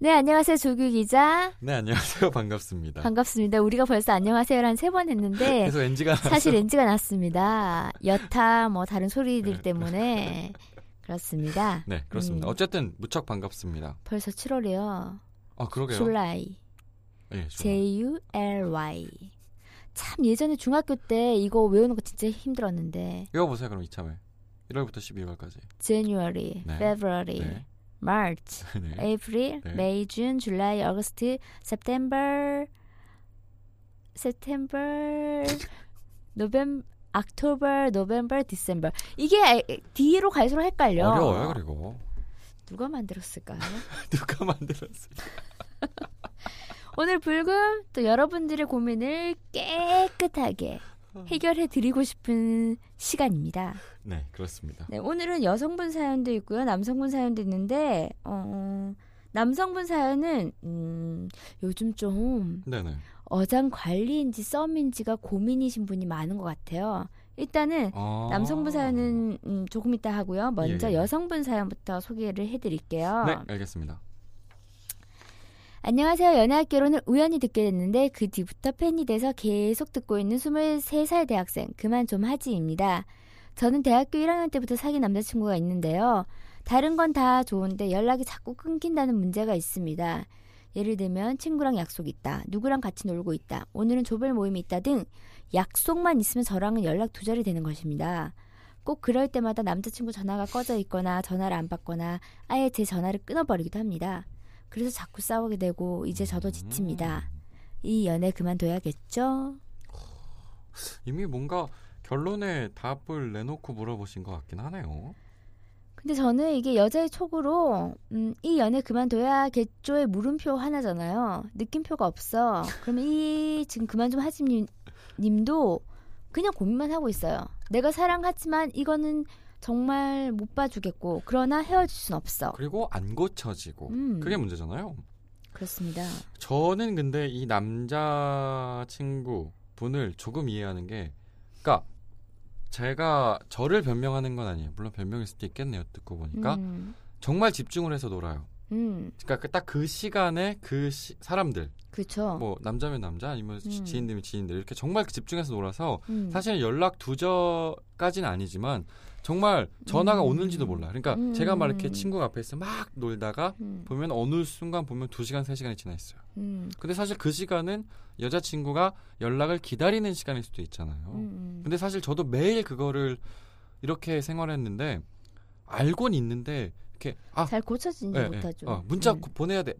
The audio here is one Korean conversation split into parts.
네, 안녕하세요. 조규희 기자. 네, 안녕하세요. 반갑습니다. 반갑습니다. 우리가 벌써 안녕하세요를 한 3번 했는데 그래서 NG가 사실 NG가 났습니다. 여타 뭐 다른 소리들 때문에 그렇습니다. 네, 그렇습니다. 어쨌든 무척 반갑습니다. 벌써 7월이요. 아, 그러게요. July. 예, J-U-L-Y. 참 예전에 중학교 때 이거 외우는 거 진짜 힘들었는데. 외워보세요, 그럼 이참에. 1월부터 12월까지. January, 네. February, 네. March, 네. April, 네. May, June, July, August, September, November. October, November, December. 이게 D로 갈수록 헷갈려. 어려워요, 그리고. 누가 만들었을까요? 누가 만들었을까? 오늘 불금 또 여러분들의 고민을 깨끗하게 해결해드리고 싶은 시간입니다. 네, 그렇습니다. 네, 오늘은 여성분 사연도 있고요. 남성분 사연도 있는데 남성분 사연은 요즘 좀 네네. 어장 관리인지 썸인지가 고민이신 분이 많은 것 같아요. 일단은 남성분 사연은 조금 이따 하고요. 먼저 예. 여성분 사연부터 소개를 해드릴게요. 네, 알겠습니다. 안녕하세요. 연애학개론을 우연히 듣게 됐는데 그 뒤부터 팬이 돼서 계속 듣고 있는 23살 대학생 그만 좀 하지입니다. 저는 대학교 1학년 때부터 사귄 남자친구가 있는데요. 다른 건 다 좋은데 연락이 자꾸 끊긴다는 문제가 있습니다. 예를 들면 친구랑 약속 있다, 누구랑 같이 놀고 있다, 오늘은 조별 모임이 있다 등 약속만 있으면 저랑은 연락 두 자리 되는 것입니다. 꼭 그럴 때마다 남자친구 전화가 꺼져 있거나 전화를 안 받거나 아예 제 전화를 끊어버리기도 합니다. 그래서 자꾸 싸우게 되고 이제 저도 지칩니다. 이 연애 그만둬야겠죠? 이미 뭔가 결론에 답을 내놓고 물어보신 것 같긴 하네요. 근데 저는 이게 여자의 촉으로 이 연애 그만둬야겠죠의 물음표 하나잖아요. 느낌표가 없어. 그러면 이 지금 그만 좀 하지님도 그냥 고민만 하고 있어요. 내가 사랑하지만 이거는 정말 못 봐주겠고 그러나 헤어질 순 없어. 그리고 안 고쳐지고 그게 문제잖아요. 그렇습니다. 저는 근데 이 남자친구분을 조금 이해하는 게 그러니까 제가 저를 변명하는 건 아니에요. 물론 변명일 수도 있겠네요. 듣고 보니까 정말 집중을 해서 놀아요. 그러니까 딱 그 시간에 사람들, 그쵸. 뭐 남자면 남자 아니면 지인들이면 지인들 이렇게 정말 집중해서 놀아서 사실 연락 두절까지는 아니지만 정말 전화가 오는지도 몰라. 그러니까 제가 막 이렇게 친구 앞에서 막 놀다가 보면 어느 순간 보면 2시간, 3시간이 지나 있어요. 근데 사실 그 시간은 여자친구가 연락을 기다리는 시간일 수도 있잖아요. 근데 사실 저도 매일 그거를 이렇게 생활했는데 알고는 있는데 이렇게 잘 고쳐지지 못하죠. 문자 보내야 될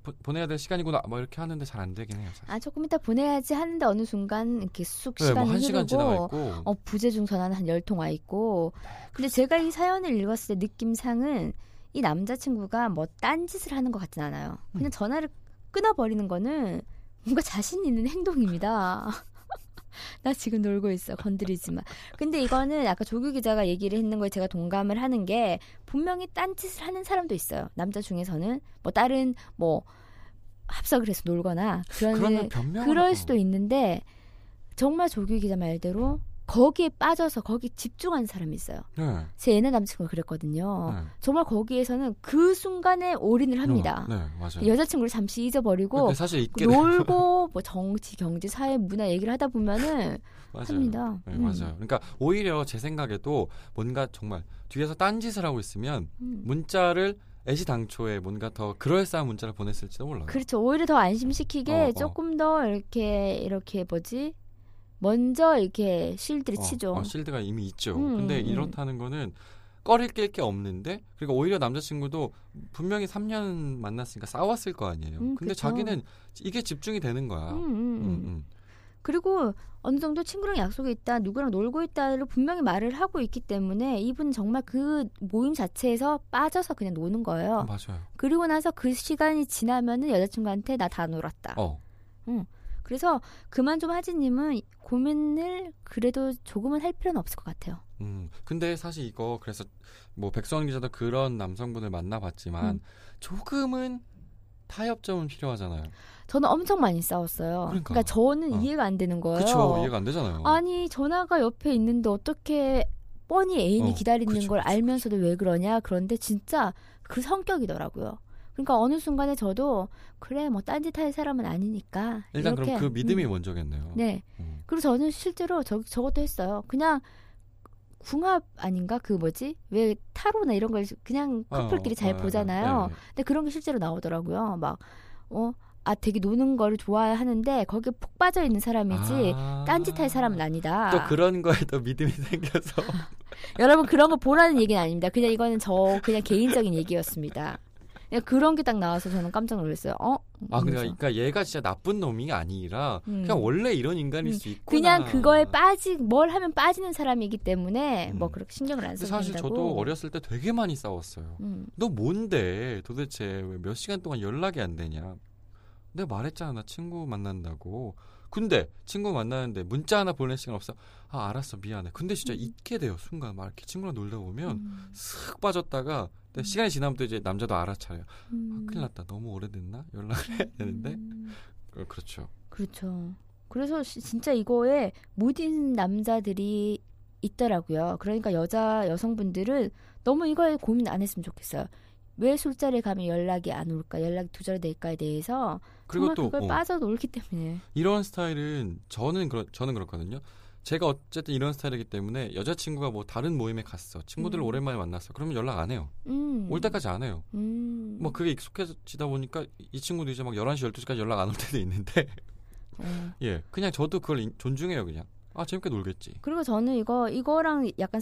시간이구나 뭐 이렇게 하는데 잘 안 되긴 해요. 사실. 조금 이따 보내야지 하는데 어느 순간 이렇게 쑥 시간이 흐르고 1시간 지나가 있고. 부재중 전화는 한 10통 와 있고. 근데 제가 이 사연을 읽었을 때 느낌상은 이 남자친구가 뭐 딴짓을 하는 것 같진 않아요. 그냥 전화를 끊어버리는 거는 뭔가 자신 있는 행동입니다. 나 지금 놀고 있어. 건드리지 마. 근데 이거는 아까 조규 기자가 얘기를 했는 거에 제가 동감을 하는 게 분명히 딴짓을 하는 사람도 있어요. 남자 중에서는 뭐 다른 뭐 합석을 해서 놀거나 그럴 수도 있는데 정말 조규 기자 말대로 거기에 빠져서 거기 집중하는 사람이 있어요. 네. 제 옛날 남자친구가 그랬거든요. 네. 정말 거기에서는 그 순간에 올인을 합니다. 네, 맞아요. 여자친구를 잠시 잊어버리고 사실 놀고 뭐 정치, 경제, 사회, 문화 얘기를 하다 보면은 맞아요. 합니다. 네, 맞아요. 그러니까 오히려 제 생각에도 뭔가 정말 뒤에서 딴짓을 하고 있으면 문자를 애시당초에 뭔가 더 그럴싸한 문자를 보냈을지도 몰라요. 그렇죠. 오히려 더 안심시키게 조금 더 이렇게 뭐지? 먼저 이렇게 실드를 치죠. 실드가 이미 있죠. 근데 이렇다는 거는 꺼릴 게 없는데 그리고 오히려 남자친구도 분명히 3년 만났으니까 싸웠을 거 아니에요. 근데 그쵸. 자기는 이게 집중이 되는 거야. 그리고 어느 정도 친구랑 약속이 있다, 누구랑 놀고 있다를 분명히 말을 하고 있기 때문에 이분은 정말 그 모임 자체에서 빠져서 그냥 노는 거예요. 맞아요. 그리고 나서 그 시간이 지나면은 여자친구한테 나 다 놀았다. 그래서 그만 좀 하지님은 고민을 그래도 조금은 할 필요는 없을 것 같아요. 근데 사실 이거 그래서 뭐 백수원 기자도 그런 남성분을 만나봤지만 조금은 타협점은 필요하잖아요. 저는 엄청 많이 싸웠어요. 그러니까 저는 이해가 안 되는 거예요. 그렇죠. 이해가 안 되잖아요. 아니 전화가 옆에 있는데 어떻게 뻔히 애인이 기다리는 걸 알면서도 왜 그러냐. 그런데 진짜 그 성격이더라고요. 그러니까 어느 순간에 저도 그래 뭐 딴짓할 사람은 아니니까 일단 이렇게. 그럼 그 믿음이 먼저겠네요. 네. 그리고 저는 실제로 저것도 했어요. 그냥 궁합 아닌가 그 뭐지 왜 타로나 이런 걸 그냥 커플끼리 잘 보잖아요. 네. 근데 그런 게 실제로 나오더라고요. 막 되게 노는 걸 좋아하는데 거기에 푹 빠져 있는 사람이지 딴짓할 사람은 아니다. 또 그런 거에 또 믿음이 생겨서 여러분 그런 거 보라는 얘기는 아닙니다. 그냥 이거는 저 그냥 개인적인 얘기였습니다. 그런 게 딱 나와서 저는 깜짝 놀랐어요. 그러니까 얘가 진짜 나쁜 놈이 아니라 그냥 원래 이런 인간일 수 있구나. 그냥 그거에 뭘 하면 빠지는 사람이기 때문에 뭐 그렇게 신경을 안 써준다고. 사실 저도 어렸을 때 되게 많이 싸웠어요. 너 뭔데 도대체 왜 몇 시간 동안 연락이 안 되냐. 내가 말했잖아 나 친구 만난다고. 근데 친구 만나는데 문자 하나 보낼 시간 없어. 아 알았어 미안해. 근데 진짜 잊게 돼요 순간. 막 이렇게 친구랑 놀다 보면 슥 빠졌다가 시간이 지나면 또 이제 남자도 알아차려요. 큰일 났다. 너무 오래됐나? 연락을 해야 되는데. 그렇죠. 그렇죠. 그래서 진짜 이거에 모든 남자들이 있더라고요. 그러니까 여성분들은 너무 이거에 고민 안 했으면 좋겠어요. 왜 술자리에 가면 연락이 안 올까? 연락이 두절될까에 대해서 정말 또, 그걸 빠져놀기 때문에. 이런 스타일은 저는 그렇거든요. 제가 어쨌든 이런 스타일이기 때문에 여자친구가 뭐 다른 모임에 갔어. 친구들 오랜만에 만났어. 그러면 연락 안 해요. 올 때까지 안 해요. 뭐 그게 익숙해지다 보니까 이 친구도 이제 막 11시, 12시까지 연락 안 올 때도 있는데 예, 그냥 저도 그걸 존중해요. 그냥. 아 재밌게 놀겠지. 그리고 저는 이거랑 약간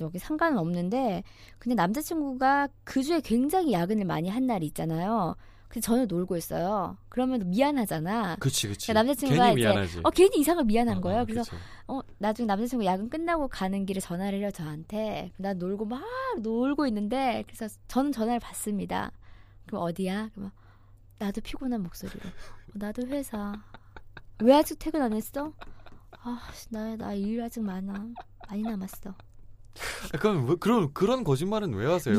여기 상관은 없는데 그냥 남자친구가 그 주에 굉장히 야근을 많이 한 날이 있잖아요. 근데 저는 놀고 있어요. 그러면 미안하잖아. 그치. 그러니까 남자친구가 괜히 미안하지. 괜히 이상하게 미안한 거예요. 그래서 그치. 나중에 남자친구 야근 끝나고 가는 길에 전화를 해요 저한테. 난 막 놀고 있는데 그래서 저는 전화를 받습니다. 그럼 어디야? 그러면 나도 피곤한 목소리로. 나도 회사. 왜 아직 퇴근 안 했어? 나 일 아직 많이 남았어. 그럼 그런 거짓말은 왜 하세요?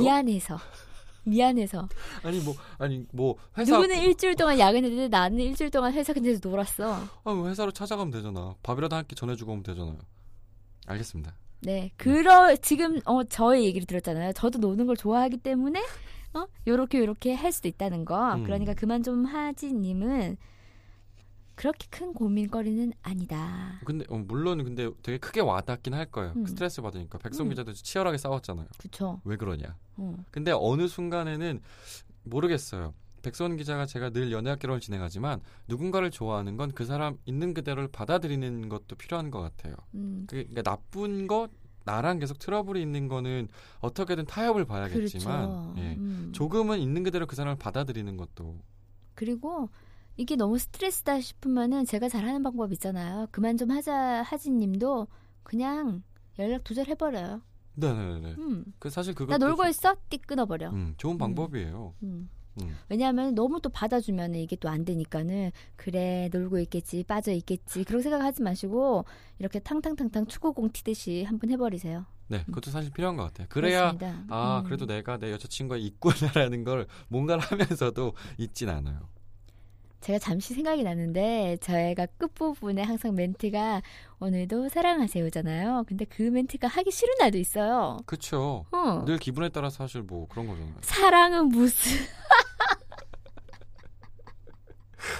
미안해서. 아니 뭐 회사. 누구는 일주일 동안 야근했는데 나는 일주일 동안 회사 근처에서 놀았어. 회사로 찾아가면 되잖아. 밥이라도 한 끼 전해주고 오면 되잖아요. 알겠습니다. 네, 지금 저의 얘기를 들었잖아요. 저도 노는 걸 좋아하기 때문에 요렇게 할 수도 있다는 거. 그러니까 그만 좀 하지님은. 그렇게 큰 고민거리는 아니다. 근데 물론 근데 되게 크게 와닿긴 할 거예요. 스트레스 받으니까 백성 기자도 치열하게 싸웠잖아요. 그렇죠. 왜 그러냐. 근데 어느 순간에는 모르겠어요. 백수원 기자가 제가 늘 연애학개론을 진행하지만 누군가를 좋아하는 건 그 사람 있는 그대로를 받아들이는 것도 필요한 것 같아요. 그러니까 나쁜 거 나랑 계속 트러블이 있는 거는 어떻게든 타협을 봐야겠지만 그렇죠. 예. 조금은 있는 그대로 그 사람을 받아들이는 것도. 그리고 이게 너무 스트레스다 싶으면은 제가 잘하는 방법 있잖아요. 그만 좀 하자 하진님도 그냥 연락 두절해버려요. 네네네. 그 사실 그거 나 놀고 있어? 띠 끊어버려. 좋은 방법이에요. 왜냐하면 너무 또 받아주면 이게 또 안 되니까는 그래 놀고 있겠지 빠져 있겠지 그런 생각하지 마시고 이렇게 탕탕탕탕 축구공 튀듯이 한번 해버리세요. 네, 그것도 사실 필요한 것 같아요. 그래야 그렇습니다. 그래도 내가 내 여자친구가 있구나라는 걸 뭔가를 하면서도 잊진 않아요. 제가 잠시 생각이 나는데 저희가 끝부분에 항상 멘트가 오늘도 사랑하세요잖아요. 근데 그 멘트가 하기 싫은 날도 있어요. 그렇죠. 늘 기분에 따라 사실 뭐 그런 거잖아요. 사랑은 무슨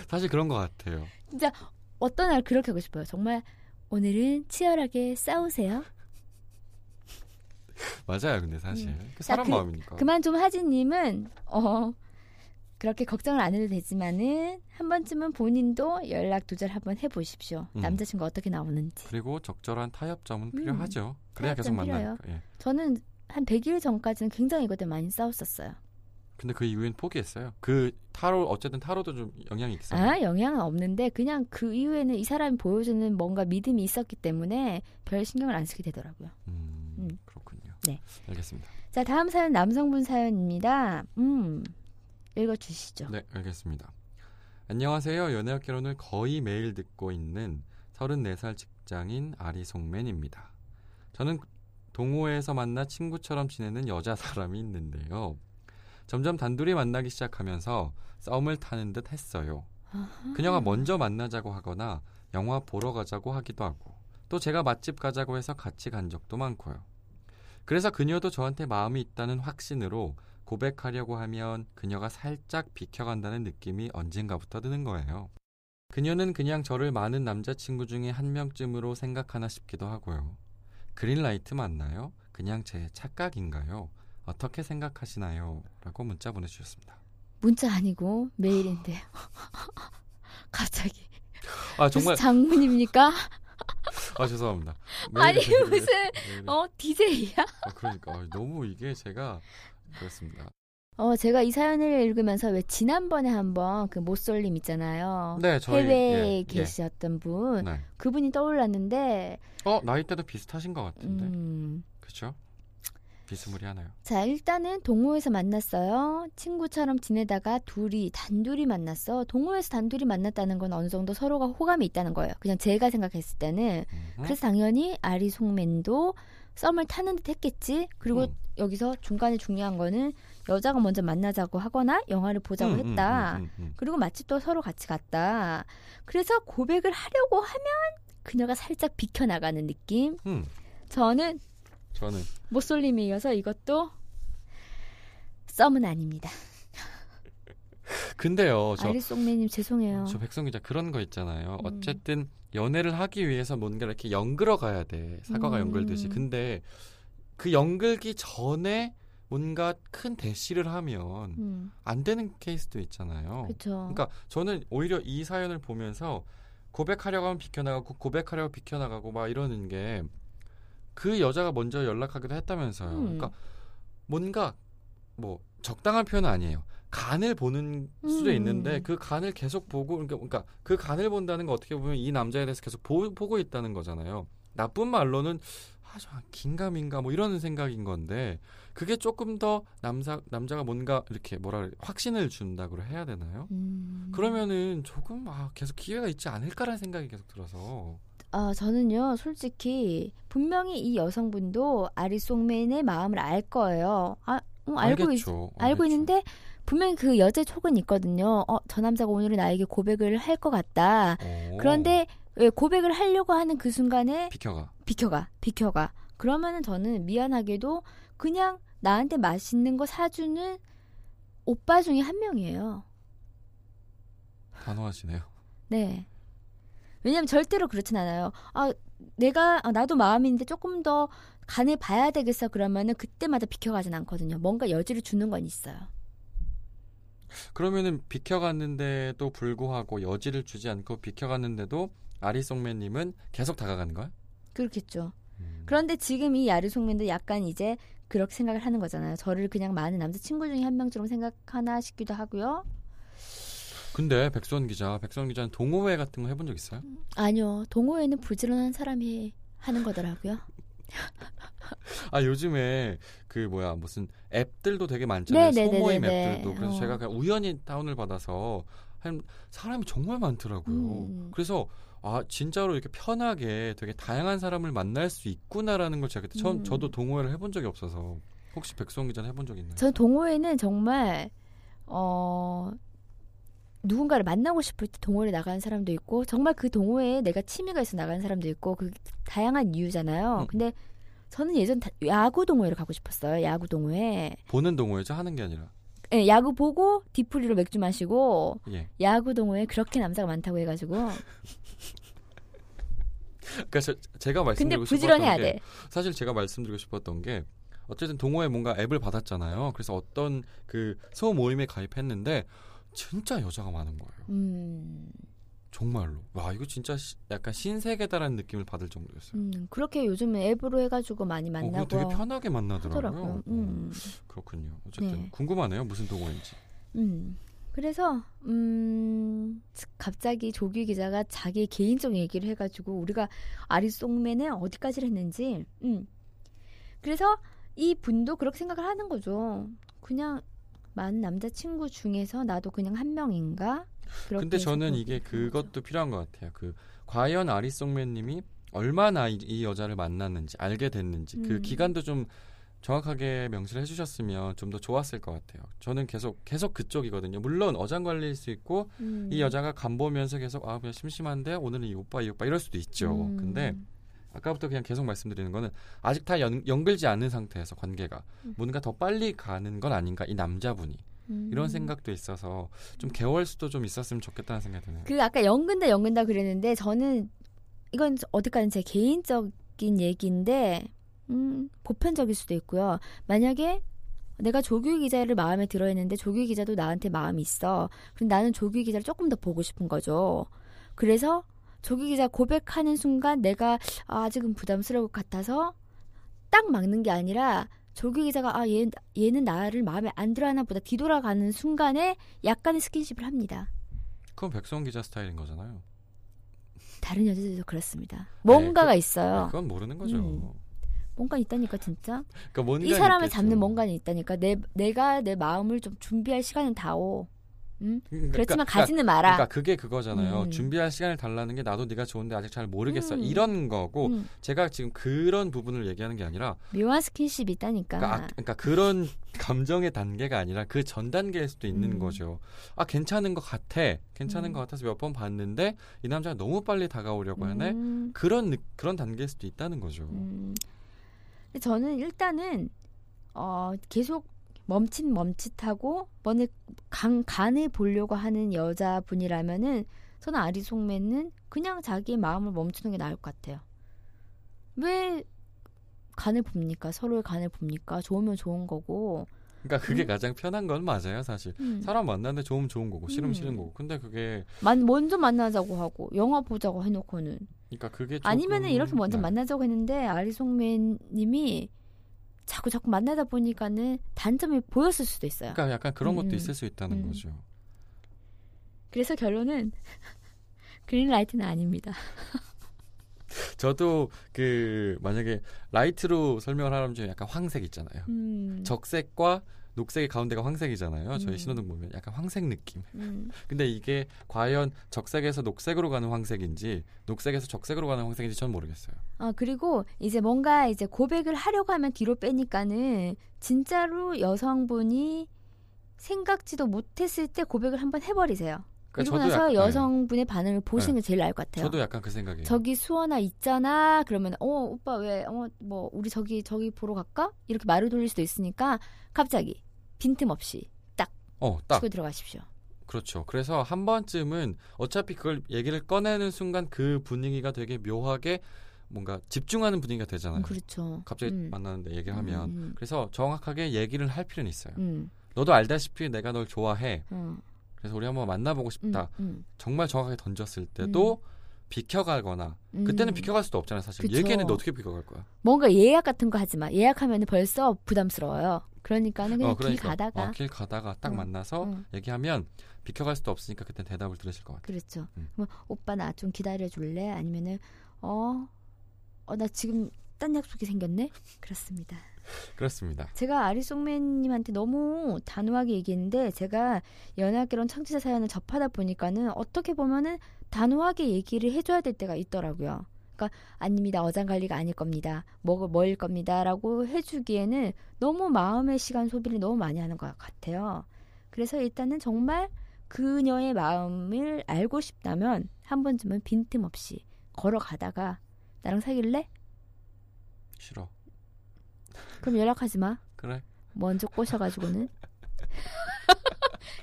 사실 그런 것 같아요. 진짜 어떤 날 그렇게 하고 싶어요. 정말 오늘은 치열하게 싸우세요. 맞아요. 근데 사실 사람 마음이니까. 그만 좀 하진님은 그렇게 걱정을 안 해도 되지만은 한 번쯤은 본인도 연락 두절 한번 해보십시오. 남자친구 어떻게 나오는지. 그리고 적절한 타협점은 필요하죠. 그래야 계속 만나요. 예. 저는 한 100일 전까지는 굉장히 이것 때문에 많이 싸웠었어요. 근데 그 이후엔 포기했어요. 그 타로 어쨌든 타로도 좀 영향이 있어요. 영향은 없는데 그냥 그 이후에는 이 사람이 보여주는 뭔가 믿음이 있었기 때문에 별 신경을 안 쓰게 되더라고요. 그렇군요. 네, 알겠습니다. 자 다음 사연 남성분 사연입니다. 읽어주시죠. 네, 알겠습니다. 안녕하세요. 연애학개론을 거의 매일 듣고 있는 34살 직장인 아리송맨입니다. 저는 동호회에서 만나 친구처럼 지내는 여자 사람이 있는데요. 점점 단둘이 만나기 시작하면서 썸을 타는 듯 했어요. 그녀가 먼저 만나자고 하거나 영화 보러 가자고 하기도 하고 또 제가 맛집 가자고 해서 같이 간 적도 많고요. 그래서 그녀도 저한테 마음이 있다는 확신으로 고백하려고 하면 그녀가 살짝 비켜간다는 느낌이 언젠가부터 드는 거예요. 그녀는 그냥 저를 많은 남자친구 중에 한 명쯤으로 생각하나 싶기도 하고요. 그린라이트 맞나요? 그냥 제 착각인가요? 어떻게 생각하시나요? 라고 문자 보내주셨습니다. 문자 아니고 메일인데 갑자기 아, 정말... 무슨 장문입니까? 아 죄송합니다. 아니 무슨 메일이... DJ야? 아, 그러니까 너무 이게 제가 그렇습니다. 제가 이 사연을 읽으면서 왜 지난번에 한번 그 못쏠림 있잖아요. 네, 저희 해외에 계셨던 분, 네. 그분이 떠올랐는데 나이대도 비슷하신 것 같은데, 그렇죠? 비스무리하나요? 자, 일단은 동호회에서 만났어요. 친구처럼 지내다가 단둘이 만났어. 동호회에서 단둘이 만났다는 건 어느 정도 서로가 호감이 있다는 거예요. 그냥 제가 생각했을 때는. 그래서 당연히 아리송맨도 썸을 타는 듯 했겠지. 그리고 여기서 중간에 중요한 거는 여자가 먼저 만나자고 하거나 영화를 보자고 했다. 그리고 맛집도 서로 같이 갔다. 그래서 고백을 하려고 하면 그녀가 살짝 비켜나가는 느낌. 저는 못쏠림에 이어서 이것도 썸은 아닙니다. 근데요. 아리송맨님 죄송해요. 저 백성 기자 그런 거 있잖아요. 어쨌든 연애를 하기 위해서 뭔가 이렇게 연글어 가야 돼. 사과가 연글듯이. 근데 그 연글기 전에 뭔가 큰 대시를 하면 안 되는 케이스도 있잖아요. 그쵸. 그러니까 저는 오히려 이 사연을 보면서 고백하려고 하면 비켜나가고 고백하려고 비켜나가고 막 이러는 게 그 여자가 먼저 연락하기도 했다면서요. 그러니까 뭔가 뭐 적당한 표현은 아니에요. 간을 보는 수도 있는데 그 간을 계속 보고 그러니까 그 간을 본다는 거 어떻게 보면 이 남자에 대해서 계속 보고 있다는 거잖아요. 나쁜 말로는 아주 긴가민가 뭐 이런 생각인 건데 그게 조금 더 남자가 뭔가 이렇게 확신을 준다고 해야 되나요? 그러면은 조금 계속 기회가 있지 않을까라는 생각이 계속 들어서. 저는요 솔직히 분명히 이 여성분도 아리송맨의 마음을 알 거예요. 알고 있는데 분명히 그 여자의 촉은 있거든요. 저 남자가 오늘은 나에게 고백을 할 것 같다. 오. 그런데 왜 고백을 하려고 하는 그 순간에 비켜가. 그러면은 저는 미안하게도 그냥 나한테 맛있는 거 사주는 오빠 중에 한 명이에요. 단호하시네요. 네. 왜냐면 절대로 그렇진 않아요. 나도 마음인데 조금 더 간을 봐야 되겠어. 그러면은 그때마다 비켜가진 않거든요. 뭔가 여지를 주는 건 있어요. 그러면은 비켜갔는데도 불구하고 여지를 주지 않고 비켜갔는데도 아리송맨님은 계속 다가가는 거야? 그렇겠죠. 그런데 지금 이 아리송맨도 약간 이제 그렇게 생각을 하는 거잖아요. 저를 그냥 많은 남자친구 중에 한 명처럼 생각하나 싶기도 하고요. 근데 백수원 기자는 동호회 같은 거 해본 적 있어요? 아니요. 동호회는 부지런한 사람이 하는 거더라고요. 요즘에 무슨 앱들도 되게 많잖아요. 소모임 앱들도. 그래서 제가 그냥 우연히 다운을 받아서 한 사람이 정말 많더라고요. 그래서 진짜로 이렇게 편하게 되게 다양한 사람을 만날 수 있구나라는 걸 제가 그때 저도 동호회를 해본 적이 없어서. 혹시 백수원 기자는 해본 적 있나요? 전 동호회는 정말 누군가를 만나고 싶을 때 동호회에 나가는 사람도 있고 정말 그 동호회에 내가 취미가 있어 나가는 사람도 있고 그 다양한 이유잖아요. 근데 저는 예전 야구 동호회를 가고 싶었어요. 야구 동호회. 보는 동호회죠? 하는 게 아니라. 네. 야구 보고 디프리로 맥주 마시고 야구 동호회 그렇게 남자가 많다고 해가지고 그러니까 제가 말씀드리고 싶었던 게 근데 부지런해야 돼. 사실 제가 말씀드리고 싶었던 게 어쨌든 동호회 뭔가 앱을 받았잖아요. 그래서 어떤 그 소모임에 가입했는데 진짜 여자가 많은 거예요. 정말로. 와 이거 진짜 약간 신세계다라는 느낌을 받을 정도였어요. 그렇게 요즘에 앱으로 해가지고 많이 만나고 되게 편하게 만나더라고요. 그렇군요. 어쨌든 네. 궁금하네요. 무슨 동호회인지. 그래서 갑자기 조규 기자가 자기 개인적 얘기를 해가지고 우리가 아리송맨에 어디까지를 했는지 그래서 이 분도 그렇게 생각을 하는 거죠. 그냥 많은 남자친구 중에서 나도 그냥 한 명인가? 근데 저는 이게 그것도 필요한 것 같아요. 그 과연 아리송맨님이 얼마나 이 여자를 만났는지 알게 됐는지 그 기간도 좀 정확하게 명시를 해주셨으면 좀 더 좋았을 것 같아요. 저는 계속 그쪽이거든요. 물론 어장관리일 수 있고 이 여자가 간 보면서 계속 아 그냥 심심한데 오늘은 이 오빠 이럴 수도 있죠. 근데 아까부터 그냥 계속 말씀드리는 거는 아직 다 연결지 않은 상태에서 관계가 뭔가 더 빨리 가는 건 아닌가 이 남자분이. 이런 생각도 있어서 좀 개월수도 좀 있었으면 좋겠다는 생각이 드네요. 그 아까 연근다 그랬는데 저는 이건 어디까지는 제 개인적인 얘기인데 보편적일 수도 있고요. 만약에 내가 조규희 기자를 마음에 들어 했는데 조규희 기자도 나한테 마음이 있어. 그럼 나는 조규희 기자를 조금 더 보고 싶은 거죠. 그래서 조규희 기자 고백하는 순간 내가 아직은 부담스러울 것 같아서 딱 막는 게 아니라 조규 기자가 얘는 나를 마음에 안 들어하나 보다 뒤돌아가는 순간에 약간의 스킨십을 합니다. 그건 백수원 기자 스타일인 거잖아요. 다른 여자들도 그렇습니다. 뭔가가 있어요. 그건 모르는 거죠. 뭔가 있다니까 진짜. 그러니까 뭔가 이 사람을 있겠죠. 잡는 뭔가 있다니까. 내가 내 마음을 좀 준비할 시간은 다오. 그렇지만 가지는 마라. 그러니까 그게 그거잖아요. 준비할 시간을 달라는 게 나도 네가 좋은데 아직 잘 모르겠어. 이런 거고 제가 지금 그런 부분을 얘기하는 게 아니라 묘한 스킨십이 있다니까. 그러니까 그런 감정의 단계가 아니라 그 전 단계일 수도 있는 거죠. 아 괜찮은 것 같아. 괜찮은 것 같아서 몇 번 봤는데 이 남자가 너무 빨리 다가오려고 하네. 그런 단계일 수도 있다는 거죠. 근데 저는 일단은 계속 멈칫하고 뭔가 간을 보려고 하는 여자분이라면은 저는 아리송맨은 그냥 자기의 마음을 멈추는 게 나을 것 같아요. 왜 간을 봅니까? 서로의 간을 봅니까? 좋으면 좋은 거고. 그러니까 그게 가장 편한 건 맞아요, 사실. 사람 만나는데 좋으면 좋은 거고, 싫으면 싫은 거고. 근데 그게 먼저 만나자고 하고 영화 보자고 해놓고는. 그러니까 그게 아니면은 이렇게 먼저 만나자고 했는데 아리송맨님이 자꾸 만나다 보니까는 단점이 보였을 수도 있어요. 그러니까 약간 그런 것도 있을 수 있다는 거죠. 그래서 결론은 그린라이트는 아닙니다. 저도 그 만약에 라이트로 설명을 하라면 좀 약간 황색 있잖아요. 적색과 녹색의 가운데가 황색이잖아요. 저희 신호등 보면 약간 황색 느낌. 근데 이게 과연 적색에서 녹색으로 가는 황색인지 녹색에서 적색으로 가는 황색인지 전 모르겠어요. 그리고 이제 뭔가 이제 고백을 하려고 하면 뒤로 빼니까는 진짜로 여성분이 생각지도 못했을 때 고백을 한번 해버리세요. 그러니까 그리고 나서 여성분의 반응을 보시는 게 제일 나을 것 같아요. 저도 약간 그 생각이에요. 저기 수원아 있잖아. 그러면 오빠 왜 뭐 우리 저기 보러 갈까? 이렇게 말을 돌릴 수도 있으니까 갑자기 빈틈없이 딱 치고 들어가십시오. 그렇죠. 그래서 한 번쯤은 어차피 그걸 얘기를 꺼내는 순간 그 분위기가 되게 묘하게 뭔가 집중하는 분위기가 되잖아요. 그렇죠. 갑자기 만나는데 얘기를 하면 그래서 정확하게 얘기를 할 필요는 있어요. 너도 알다시피 내가 널 좋아해. 그래서 우리 한번 만나보고 싶다. 정말 정확하게 던졌을 때도 비켜가거나 그때는 비켜갈 수도 없잖아요. 사실 그쵸. 얘기했는데 어떻게 비켜갈 거야. 뭔가 예약 같은 거 하지 마. 예약하면 벌써 부담스러워요. 그러니까는 그냥 길 가다가 딱 만나서 얘기하면 비켜갈 수도 없으니까 그때 대답을 들으실 것 같아요. 그렇죠. 뭐, 오빠 나 좀 기다려줄래? 아니면은 나 지금 딴 약속이 생겼네? 그렇습니다. 그렇습니다. 제가 아리송맨님한테 너무 단호하게 얘기했는데 제가 연애학개론 청취자 사연을 접하다 보니까는 어떻게 보면은 단호하게 얘기를 해줘야 될 때가 있더라고요. 그러니까 아닙니다. 어장관리가 아닐 겁니다. 뭐일 겁니다라고 해주기에는 너무 마음의 시간 소비를 너무 많이 하는 것 같아요. 그래서 일단은 정말 그녀의 마음을 알고 싶다면 한 번쯤은 빈틈없이 걸어가다가 나랑 사귈래? 싫어. 그럼 연락하지 마. 그래. 먼저 꼬셔가지고는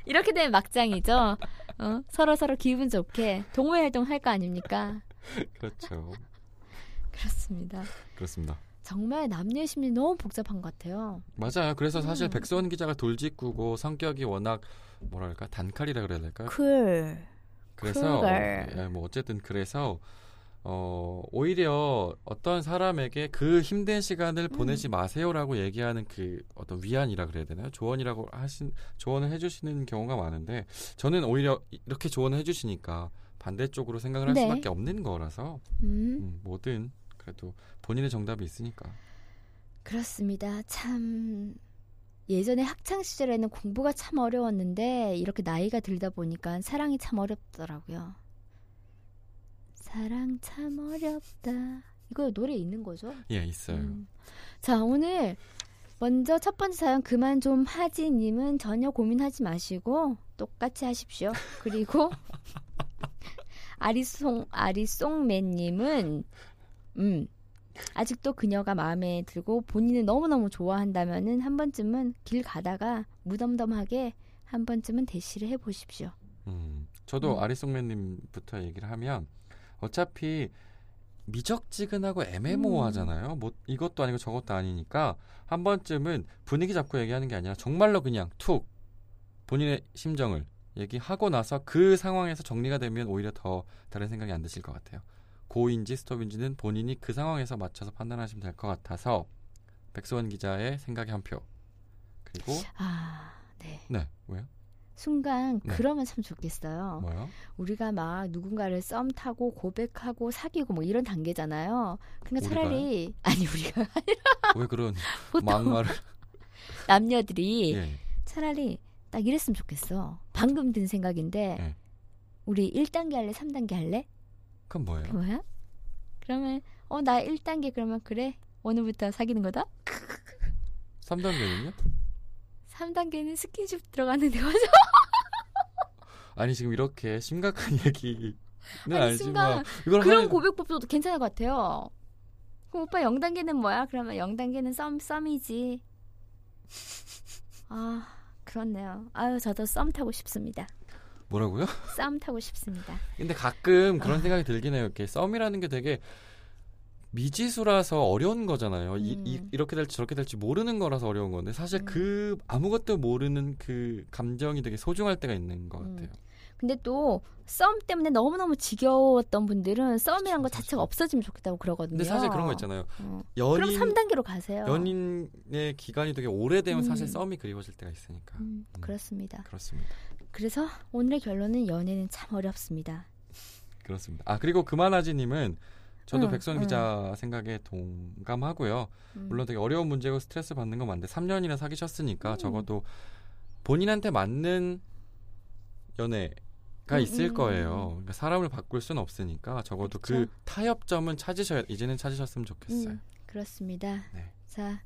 이렇게 되면 막장이죠. 서로 기분 좋게 동호회 활동 할 거 아닙니까? 그렇죠. 그렇습니다. 그렇습니다. 정말 남녀의 심리 너무 복잡한 것 같아요. 맞아요. 그래서 사실 백수원 기자가 돌직구고 성격이 워낙 뭐랄까 단칼이라 그래야 될까요? 그래서 어쨌든 그래서. 오히려 어떤 사람에게 그 힘든 시간을 보내지 마세요라고 얘기하는 그 어떤 위안이라 그래야 되나요? 조언을 해주시는 경우가 많은데 저는 오히려 이렇게 조언을 해주시니까 반대쪽으로 생각을 할 수밖에 없는 거라서 뭐든 그래도 본인의 정답이 있으니까. 그렇습니다. 참 예전에 학창시절에는 공부가 참 어려웠는데 이렇게 나이가 들다 보니까 사랑이 참 어렵더라고요. 사랑 참 어렵다. 이거 노래 있는 거죠? 예, 있어요. 자, 오늘 먼저 첫 번째 사연 그만 좀 하지 님은 전혀 고민하지 마시고 똑같이 하십시오. 그리고 아리송맨 님은 아직도 그녀가 마음에 들고 본인은 너무너무 좋아한다면은 한 번쯤은 길 가다가 무덤덤하게 한 번쯤은 대시를 해보십시오. 저도 아리송맨 님부터 얘기를 하면 어차피 미적지근하고 애매모호하잖아요. 뭐 이것도 아니고 저것도 아니니까 한 번쯤은 분위기 잡고 얘기하는 게 아니라 정말로 그냥 툭 본인의 심정을 얘기하고 나서 그 상황에서 정리가 되면 오히려 더 다른 생각이 안 드실 것 같아요. 고인지 스톱인지는 본인이 그 상황에서 맞춰서 판단하시면 될 것 같아서 백수원 기자의 생각에 한 표. 그리고 네, 왜요? 순간 그러면 참 좋겠어요. 뭐요? 우리가 막 누군가를 썸 타고 고백하고 사귀고 뭐 이런 단계잖아요. 그러니까 차라리 우리가 아니라 왜 그런 막말을 남녀들이 차라리 딱 이랬으면 좋겠어. 방금 든 생각인데 우리 1단계 할래? 3단계 할래? 그건 뭐예요? 그 뭐야? 그러면 나 1단계 그러면 그래. 오늘부터 사귀는 거다? 3단계는요? 3단계는 스킨십 들어가는 데가죠. 아니 지금 이렇게 심각한 얘기는 아니지만 이걸 그런 고백법도 괜찮을 것 같아요. 그럼 오빠 0단계는 뭐야? 그러면 0단계는 썸이지. 아 그렇네요. 아유 저도 썸 타고 싶습니다. 뭐라고요? 썸 타고 싶습니다. 근데 가끔 그런 생각이 들긴 해요. 이렇게 썸이라는 게 되게 미지수라서 어려운 거잖아요. 이렇게 될지 저렇게 될지 모르는 거라서 어려운 건데 사실 그 아무것도 모르는 그 감정이 되게 소중할 때가 있는 것 같아요. 근데 또 썸 때문에 너무너무 지겨웠던 분들은 썸이란 거 자체가 없어지면 좋겠다고 그러거든요. 근데 사실 그런 거 있잖아요. 연인, 그럼 3단계로 가세요. 연인의 기간이 되게 오래되면 사실 썸이 그리워질 때가 있으니까. 그렇습니다. 그렇습니다. 그래서 오늘의 결론은 연애는 참 어렵습니다. 그렇습니다. 아 그리고 그만하지님은 저도 백수원 기자 생각에 동감하고요. 물론 되게 어려운 문제고 스트레스 받는 건 맞는데 3년이나 사귀셨으니까 적어도 본인한테 맞는 연애가 있을 거예요. 그러니까 사람을 바꿀 수는 없으니까 적어도 그렇죠? 그 타협점은 이제는 찾으셨으면 좋겠어요. 그렇습니다. 네. 자,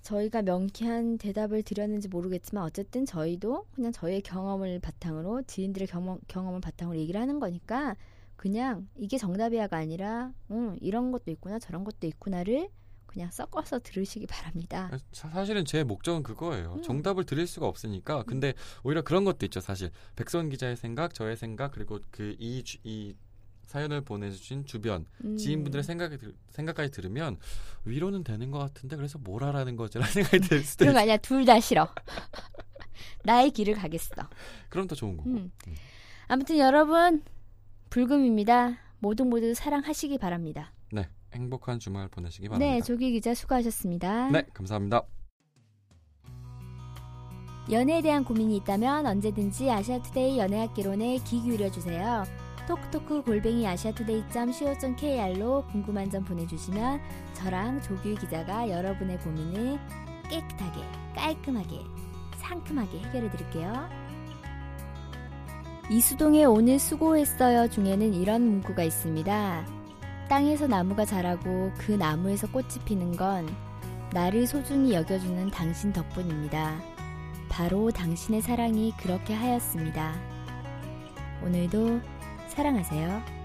저희가 명쾌한 대답을 드렸는지 모르겠지만 어쨌든 저희도 그냥 저희의 경험을 바탕으로 지인들의 경험을 바탕으로 얘기를 하는 거니까 그냥 이게 정답이야가 아니라 이런 것도 있구나 저런 것도 있구나를 그냥 섞어서 들으시기 바랍니다. 사실은 제 목적은 그거예요. 정답을 드릴 수가 없으니까. 근데 오히려 그런 것도 있죠. 사실 백수원 기자의 생각, 저의 생각 그리고 그 이 사연을 보내주신 주변 지인분들의 생각까지 들으면 위로는 되는 것 같은데 그래서 뭘 하라는 거지라는 생각이 들 수도 있어요. 그런 거 아니야. 둘 다 싫어. 나의 길을 가겠어. 그럼 더 좋은 거고. 아무튼 여러분 불금입니다. 모두 사랑하시기 바랍니다. 네, 행복한 주말 보내시기 바랍니다. 네, 조규희 기자 수고하셨습니다. 네, 감사합니다. 연애에 대한 고민이 있다면 언제든지 아시아투데이 연애학개론에 귀 기울여주세요. 톡톡톡@asiatoday.co.kr로 궁금한 점 보내주시면 저랑 조규희 기자가 여러분의 고민을 깨끗하게, 깔끔하게, 상큼하게 해결해드릴게요. 이수동의 오늘 수고했어요 중에는 이런 문구가 있습니다. 땅에서 나무가 자라고 그 나무에서 꽃이 피는 건 나를 소중히 여겨주는 당신 덕분입니다. 바로 당신의 사랑이 그렇게 하였습니다. 오늘도 사랑하세요.